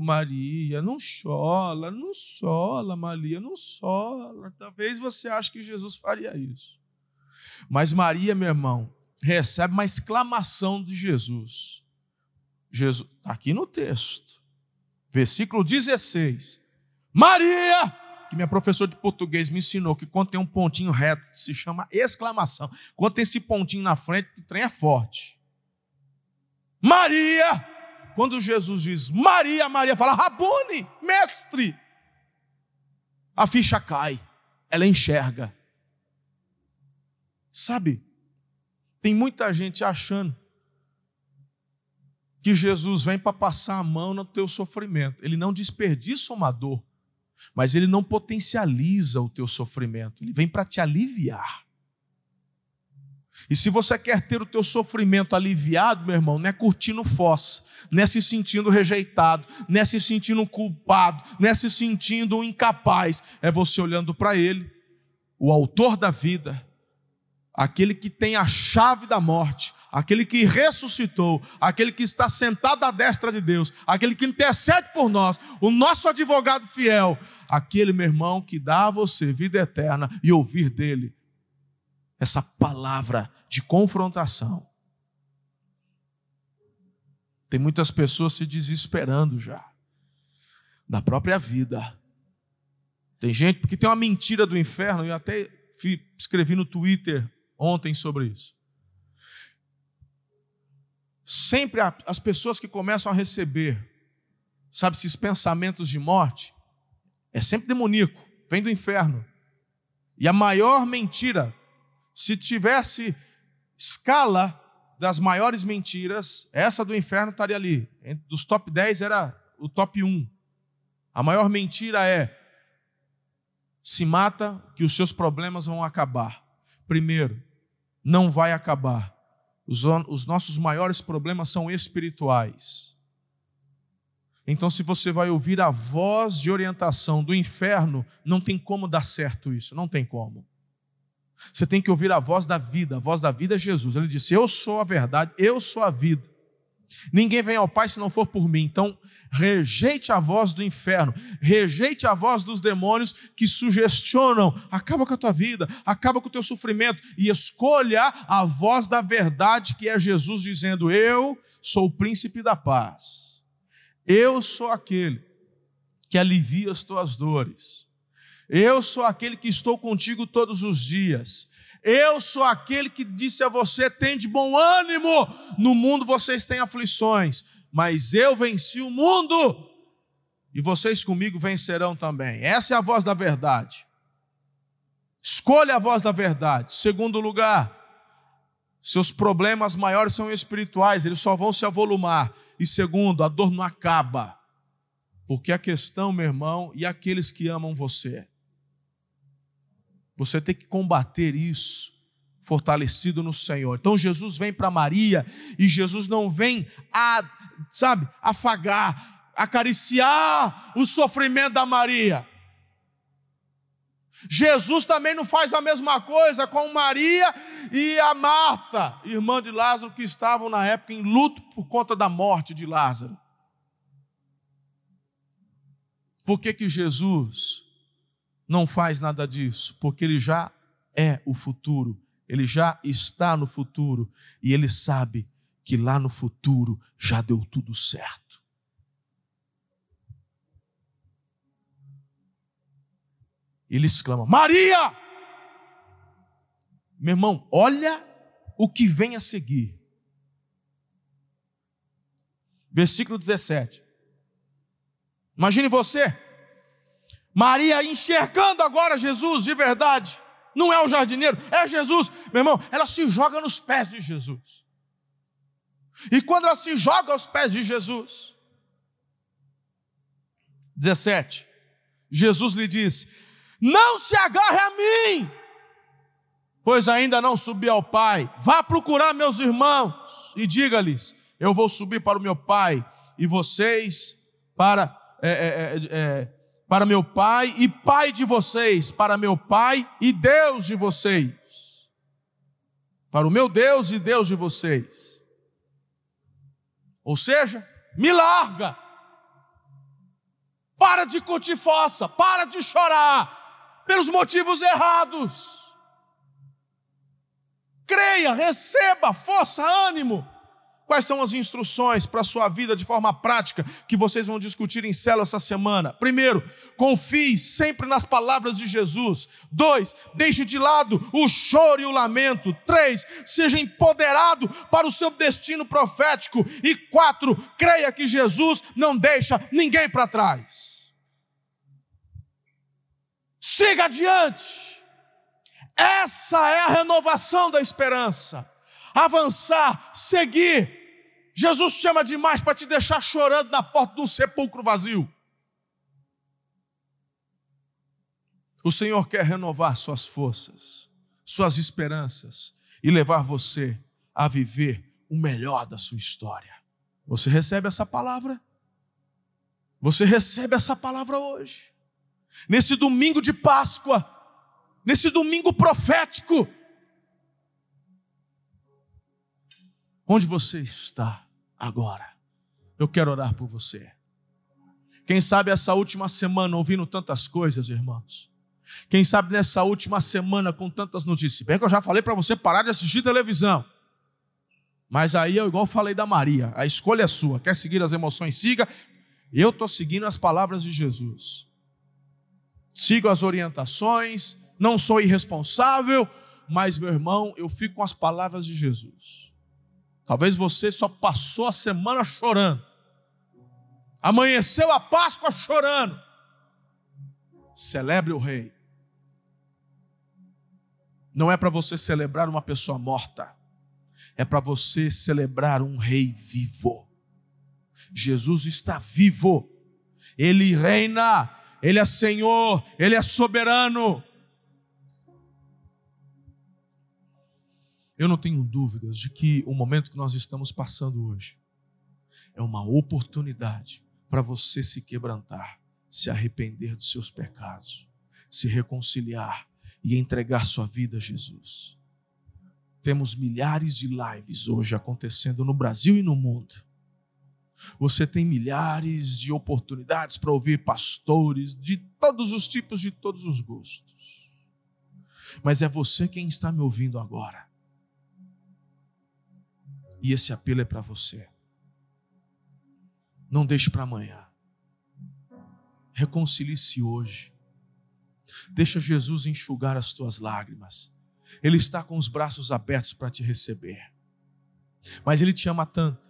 Maria, não chora, Maria, não chora. Talvez você ache que Jesus faria isso. Mas Maria, meu irmão, recebe uma exclamação de Jesus. Jesus está aqui no texto, versículo 16. Maria, que minha professora de português me ensinou que quando tem um pontinho reto, que se chama exclamação. Quando tem esse pontinho na frente, o trem é forte. Maria, quando Jesus diz Maria, Maria fala, Rabuni, mestre. A ficha cai, ela enxerga. Sabe, tem muita gente achando que Jesus vem para passar a mão no teu sofrimento. Ele não desperdiça uma dor, mas ele não potencializa o teu sofrimento. Ele vem para te aliviar. E se você quer ter o teu sofrimento aliviado, meu irmão, não é curtindo fossa, não é se sentindo rejeitado, não é se sentindo culpado, não é se sentindo incapaz. É você olhando para ele, o autor da vida, aquele que tem a chave da morte, aquele que ressuscitou, aquele que está sentado à destra de Deus, aquele que intercede por nós, o nosso advogado fiel, aquele, meu irmão, que dá a você vida eterna e ouvir dele essa palavra de confrontação. Tem muitas pessoas se desesperando já da própria vida. Tem gente, porque tem uma mentira do inferno, eu até escrevi no Twitter ontem sobre isso. Sempre as pessoas que começam a receber, sabe, esses pensamentos de morte, é sempre demoníaco, vem do inferno. E a maior mentira, se tivesse escala das maiores mentiras, essa do inferno estaria ali. Dos top 10 era o top 1. A maior mentira é: se mata que os seus problemas vão acabar. Primeiro, não vai acabar. Os nossos maiores problemas são espirituais. Então, se você vai ouvir a voz de orientação do inferno, não tem como dar certo isso, não tem como. Você tem que ouvir a voz da vida. A voz da vida é Jesus. Ele disse, eu sou a verdade, eu sou a vida. Ninguém vem ao Pai se não for por mim. Então, rejeite a voz do inferno. Rejeite a voz dos demônios que sugestionam. Acaba com a tua vida, acaba com o teu sofrimento. E escolha a voz da verdade, que é Jesus dizendo, eu sou o príncipe da paz. Eu sou aquele que alivia as tuas dores. Eu sou aquele que estou contigo todos os dias. Eu sou aquele que disse a você, tende bom ânimo. No mundo vocês têm aflições, mas eu venci o mundo e vocês comigo vencerão também. Essa é a voz da verdade. Escolha a voz da verdade. Segundo lugar, seus problemas maiores são espirituais, eles só vão se avolumar. E segundo, a dor não acaba. Porque a questão, meu irmão, e aqueles que amam você, você tem que combater isso, fortalecido no Senhor. Então Jesus vem para Maria, e Jesus não vem afagar, acariciar o sofrimento da Maria. Jesus também não faz a mesma coisa com Maria e a Marta, irmã de Lázaro, que estavam na época em luto por conta da morte de Lázaro. Por que que Jesus não faz nada disso? Porque Ele já é o futuro, Ele já está no futuro e Ele sabe que lá no futuro já deu tudo certo. Ele exclama: Maria! Meu irmão, olha o que vem a seguir. Versículo 17. Imagine você, Maria enxergando agora Jesus de verdade. Não é o jardineiro, é Jesus. Meu irmão, ela se joga nos pés de Jesus. E quando ela se joga aos pés de Jesus, 17, Jesus lhe disse: não se agarre a mim, pois ainda não subi ao Pai. Vá procurar meus irmãos e diga-lhes: eu vou subir para o meu Pai e vocês para meu Pai e Pai de vocês, para meu Pai e Deus de vocês, para o meu Deus e Deus de vocês. Ou seja, me larga, para de curtir fossa, para de chorar pelos motivos errados, creia, receba força, ânimo. Quais são as instruções para a sua vida de forma prática que vocês vão discutir em célula essa semana? Primeiro, confie sempre nas palavras de Jesus. 2, deixe de lado o choro e o lamento. 3, seja empoderado para o seu destino profético. E 4, creia que Jesus não deixa ninguém para trás. Siga adiante. Essa é a renovação da esperança. Avançar, seguir. Jesus te ama demais para te deixar chorando na porta de um sepulcro vazio. O Senhor quer renovar suas forças, suas esperanças e levar você a viver o melhor da sua história. Você recebe essa palavra? Você recebe essa palavra hoje? Nesse domingo de Páscoa, nesse domingo profético, onde você está agora? Eu quero orar por você. Quem sabe essa última semana ouvindo tantas coisas, irmãos. Quem sabe nessa última semana com tantas notícias. Bem que eu já falei para você parar de assistir televisão. Mas aí eu igual falei da Maria. A escolha é sua. Quer seguir as emoções? Siga. Eu estou seguindo as palavras de Jesus. Sigo as orientações. Não sou irresponsável. Mas, meu irmão, eu fico com as palavras de Jesus. Talvez você só passou a semana chorando. Amanheceu a Páscoa chorando. Celebre o Rei. Não é para você celebrar uma pessoa morta. É para você celebrar um Rei vivo. Jesus está vivo. Ele reina. Ele é Senhor. Ele é soberano. Eu não tenho dúvidas de que o momento que nós estamos passando hoje é uma oportunidade para você se quebrantar, se arrepender dos seus pecados, se reconciliar e entregar sua vida a Jesus. Temos milhares de lives hoje acontecendo no Brasil e no mundo. Você tem milhares de oportunidades para ouvir pastores de todos os tipos, de todos os gostos. Mas é você quem está me ouvindo agora. E esse apelo é para você. Não deixe para amanhã. Reconcilie-se hoje. Deixa Jesus enxugar as tuas lágrimas. Ele está com os braços abertos para te receber. Mas Ele te ama tanto,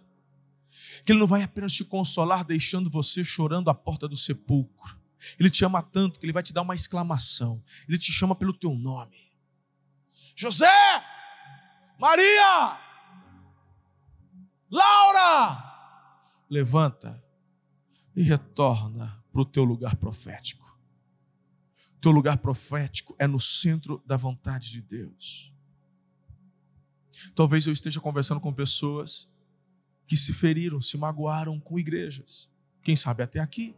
que Ele não vai apenas te consolar deixando você chorando à porta do sepulcro. Ele te ama tanto que Ele vai te dar uma exclamação. Ele te chama pelo teu nome. José! Maria! Laura, levanta e retorna para o teu lugar profético. Teu lugar profético é no centro da vontade de Deus. Talvez eu esteja conversando com pessoas que se feriram, se magoaram com igrejas, Quem sabe até aqui,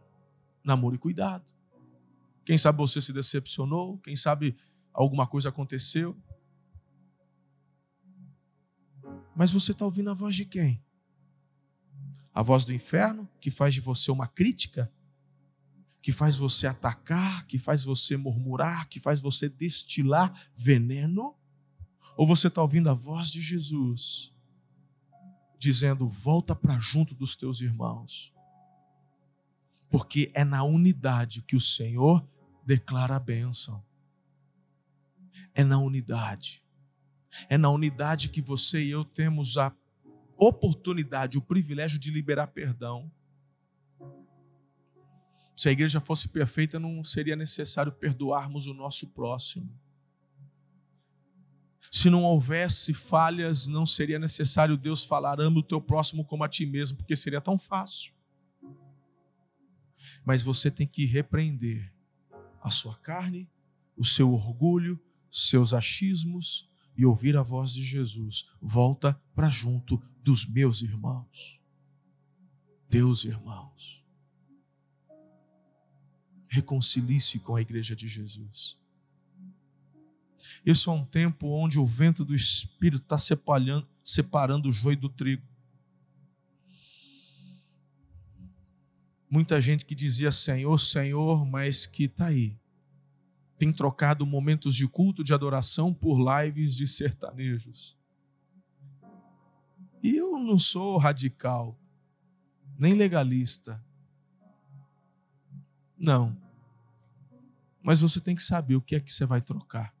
no Amor e Cuidado. Quem sabe você se decepcionou, quem sabe alguma coisa aconteceu. Mas você está ouvindo a voz de quem? A voz do inferno, que faz de você uma crítica, que faz você atacar, que faz você murmurar, que faz você destilar veneno? Ou você está ouvindo a voz de Jesus, dizendo, volta para junto dos teus irmãos. Porque é na unidade que o Senhor declara a bênção. É na unidade. É na unidade que você e eu temos a oportunidade, o privilégio de liberar perdão. Se a igreja fosse perfeita, não seria necessário perdoarmos o nosso próximo. Se não houvesse falhas, não seria necessário Deus falar, ama o teu próximo como a ti mesmo, porque seria tão fácil. Mas você tem que repreender a sua carne, o seu orgulho, seus achismos e ouvir a voz de Jesus. Volta para junto dos meus irmãos, teus irmãos. Reconcilie-se com a igreja de Jesus. Esse é um tempo onde o vento do Espírito está separando o joio do trigo. Muita gente que dizia Senhor, Senhor, mas que está aí. Tem trocado momentos de culto, de adoração por lives de sertanejos. E eu não sou radical, nem legalista. Não. Mas você tem que saber o que é que você vai trocar.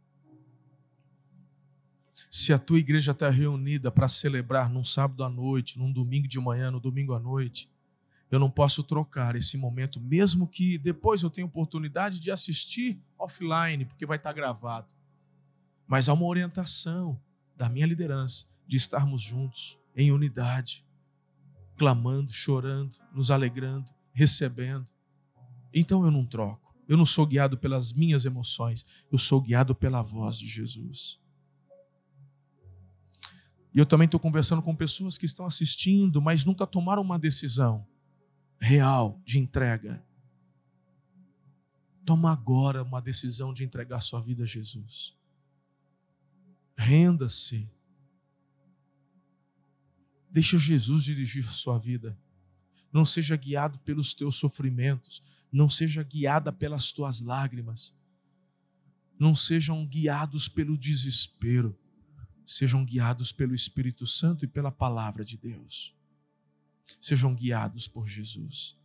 Se a tua igreja está reunida para celebrar num sábado à noite, num domingo de manhã, no domingo à noite, eu não posso trocar esse momento, mesmo que depois eu tenha oportunidade de assistir offline, porque vai estar gravado. Mas há uma orientação da minha liderança de estarmos juntos, em unidade, clamando, chorando, nos alegrando, recebendo. Então eu não troco, eu não sou guiado pelas minhas emoções, eu sou guiado pela voz de Jesus. E eu também estou conversando com pessoas que estão assistindo, mas nunca tomaram uma decisão real de entrega. Toma agora uma decisão de entregar sua vida a Jesus. Renda-se. Deixa Jesus dirigir sua vida. Não seja guiado pelos teus sofrimentos. Não seja guiada pelas tuas lágrimas. Não sejam guiados pelo desespero. Sejam guiados pelo Espírito Santo e pela palavra de Deus. Sejam guiados por Jesus.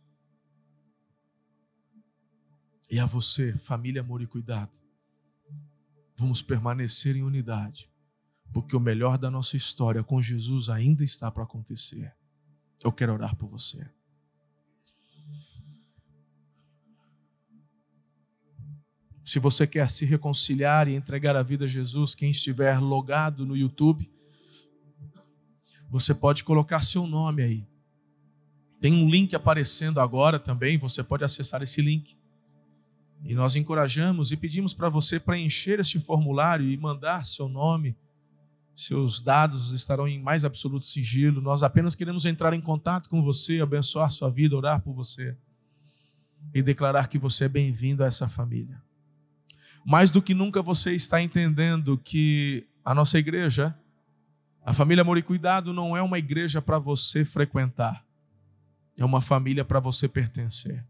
E a você, família, Amor e Cuidado, vamos permanecer em unidade, porque o melhor da nossa história com Jesus ainda está para acontecer. Eu quero orar por você. Se você quer se reconciliar e entregar a vida a Jesus, quem estiver logado no YouTube, você pode colocar seu nome aí. Tem um link aparecendo agora também, você pode acessar esse link. E nós encorajamos e pedimos para você preencher este formulário e mandar seu nome. Seus dados estarão em mais absoluto sigilo. Nós apenas queremos entrar em contato com você, abençoar sua vida, orar por você e declarar que você é bem-vindo a essa família. Mais do que nunca você está entendendo que a nossa igreja, a família Amor e Cuidado, não é uma igreja para você frequentar. É uma família para você pertencer.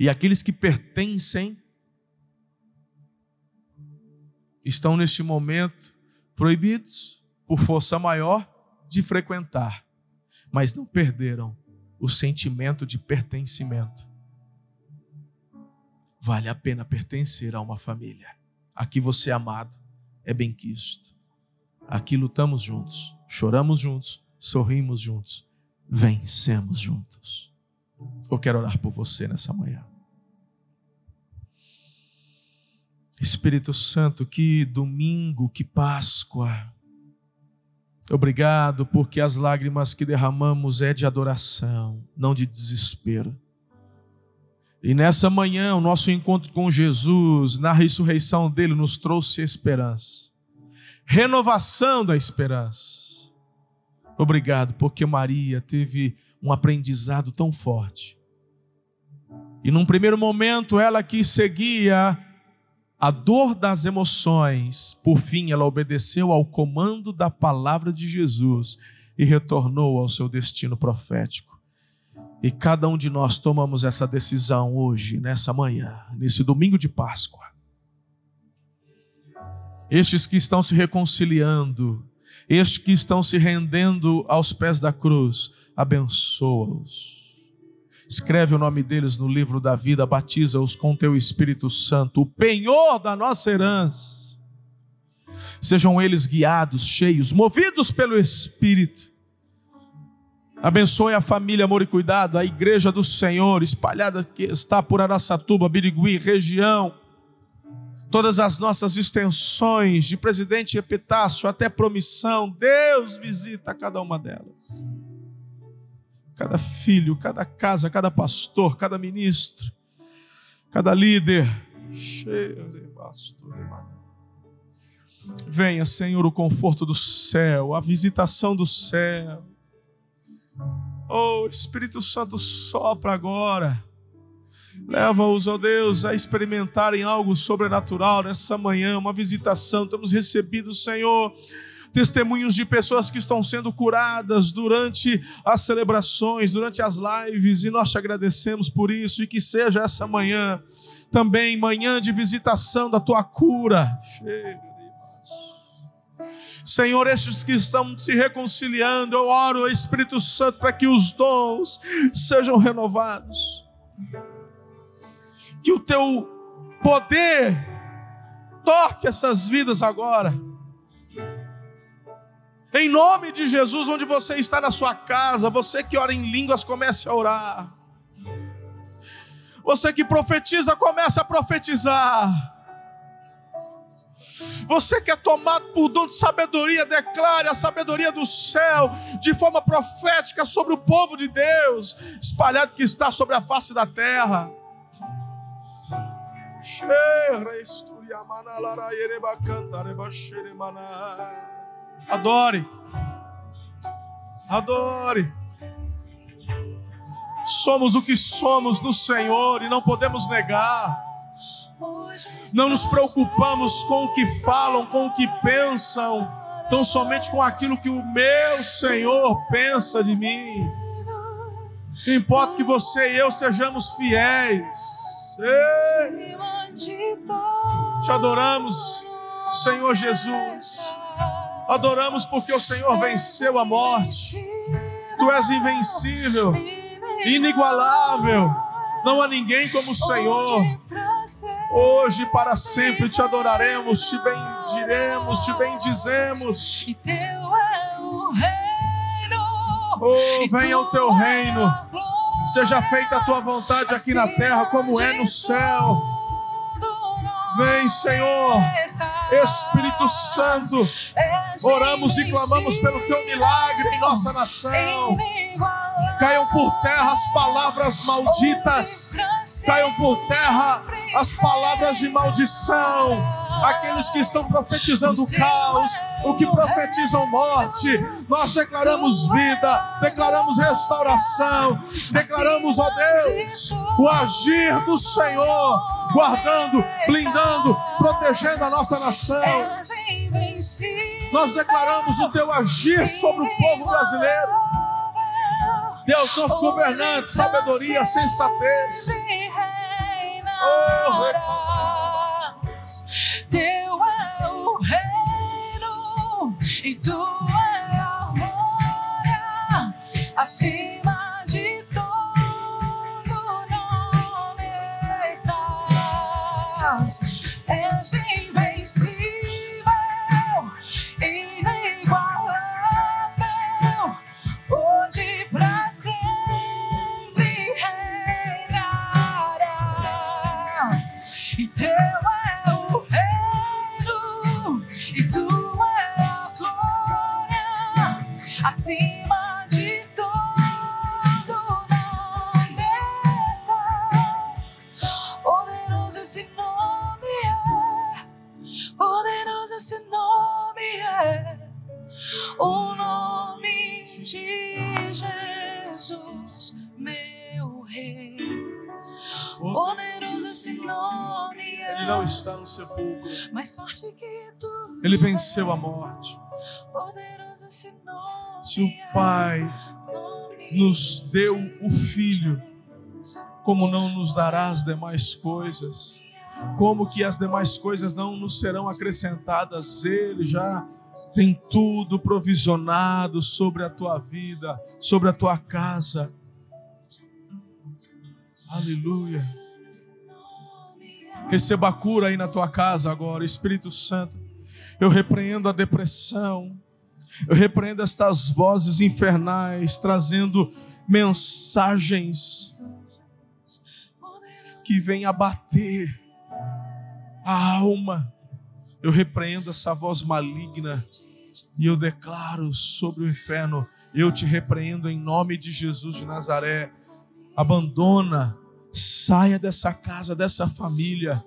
E aqueles que pertencem estão neste momento proibidos, por força maior, de frequentar. Mas não perderam o sentimento de pertencimento. Vale a pena pertencer a uma família. Aqui você é amado, é bem-quisto. Aqui lutamos juntos, choramos juntos, sorrimos juntos, vencemos juntos. Eu quero orar por você nessa manhã. Espírito Santo, que domingo, que Páscoa. Obrigado porque as lágrimas que derramamos é de adoração, não de desespero. E nessa manhã, o nosso encontro com Jesus, na ressurreição dele, nos trouxe esperança. Renovação da esperança. Obrigado, porque Maria teve um aprendizado tão forte. E num primeiro momento ela que seguia a dor das emoções, por fim ela obedeceu ao comando da palavra de Jesus e retornou ao seu destino profético. E cada um de nós tomamos essa decisão hoje, nessa manhã, nesse domingo de Páscoa. Estes que estão se reconciliando, estes que estão se rendendo aos pés da cruz, abençoa-os. Escreve o nome deles no livro da vida, batiza-os com teu Espírito Santo, o penhor da nossa herança. Sejam eles guiados, cheios, movidos pelo Espírito. Abençoe a família Amor e Cuidado, a igreja do Senhor, espalhada que está por Araçatuba, Birigui, região. Todas as nossas extensões, de Presidente Epitácio até Promissão, Deus visita cada uma delas. Cada filho, cada casa, cada pastor, cada ministro, cada líder. Venha, Senhor, o conforto do céu, a visitação do céu. Oh, Espírito Santo, sopra agora. Leva-os, ó Deus, a experimentarem algo sobrenatural nessa manhã, uma visitação. Temos recebido, Senhor, testemunhos de pessoas que estão sendo curadas durante as celebrações, durante as lives, e nós te agradecemos por isso, e que seja essa manhã também manhã de visitação da tua cura. Senhor, estes que estão se reconciliando, eu oro, Espírito Santo, para que os dons sejam renovados, que o teu poder toque essas vidas agora, em nome de Jesus. Onde você está na sua casa, você que ora em línguas, comece a orar, você que profetiza, comece a profetizar. Você que é tomado por dom de sabedoria, declare a sabedoria do céu de forma profética sobre o povo de Deus, espalhado que está sobre a face da terra. Adore, adore. Somos o que somos no Senhor e não podemos negar. Não nos preocupamos com o que falam, com o que pensam, tão somente com aquilo que o meu Senhor pensa de mim. Importa que você e eu sejamos fiéis. Te adoramos, Senhor Jesus. Adoramos porque o Senhor venceu a morte. Tu és invencível, inigualável. Não há ninguém como o Senhor. Hoje para sempre te adoraremos, te bendiremos, te bendizemos. Oh, venha o teu reino, seja feita a tua vontade aqui na terra como é no céu. Vem, Senhor, Espírito Santo, oramos e clamamos pelo teu milagre em nossa nação. Caiam por terra as palavras malditas, caiam por terra as palavras de maldição. Aqueles que estão profetizando caos, o que profetizam morte, nós declaramos vida, declaramos restauração, declaramos, ó Deus, o agir do Senhor, guardando, blindando, protegendo a nossa nação. Nós declaramos o teu agir sobre o povo brasileiro. Deus, nosso governante, sabedoria, sensatez. Oh, teu é o reino e tu é a glória, acima de todo nome estás. És invencível, inigualável, hoje pra sempre reinará. E teu é o reino e tua é a glória, acima de todo nome estás. Poderoso esse nome é, poderoso esse nome é, o nome de Jesus, meu Rei. Poderoso esse nome. Ele não está no sepulcro. Mais forte que tu. Ele venceu a morte. Poderoso esse nome. Se o Pai nos deu o Filho, como não nos dará as demais coisas? Como que as demais coisas não nos serão acrescentadas? Ele já tem tudo provisionado sobre a tua vida, sobre a tua casa. Aleluia. Receba a cura aí na tua casa agora, Espírito Santo. Eu repreendo a depressão. Eu repreendo estas vozes infernais trazendo mensagens que vêm abater a alma. Eu repreendo essa voz maligna e eu declaro sobre o inferno: eu te repreendo em nome de Jesus de Nazaré. Abandona, saia dessa casa, dessa família.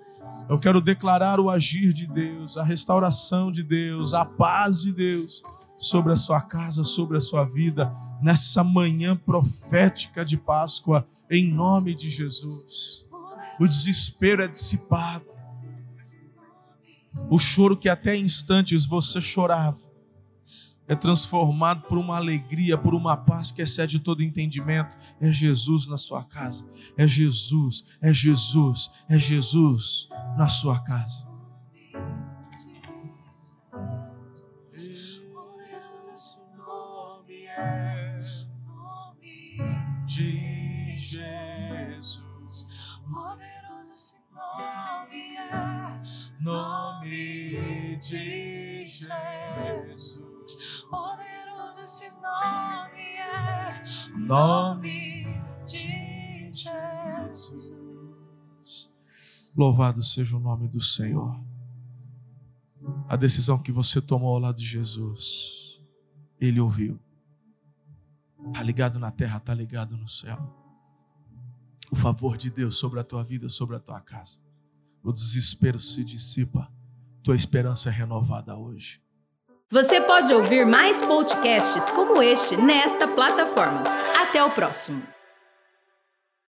Eu quero declarar o agir de Deus, a restauração de Deus, a paz de Deus sobre a sua casa, sobre a sua vida, nessa manhã profética de Páscoa, em nome de Jesus. O desespero é dissipado. O choro que até instantes você chorava é transformado por uma alegria, por uma paz que excede todo entendimento. É Jesus na sua casa. É Jesus, é Jesus, é Jesus na sua casa. Esse nome é de Jesus. Poderoso esse nome é nome de Jesus. Poderoso esse nome é nome de Jesus. Louvado seja o nome do Senhor. A decisão que você tomou ao lado de Jesus, Ele ouviu. Está ligado na terra, está ligado no céu. O favor de Deus sobre a tua vida, sobre a tua casa. O desespero se dissipa. Tua esperança é renovada hoje. Você pode ouvir mais podcasts como este nesta plataforma. Até o próximo!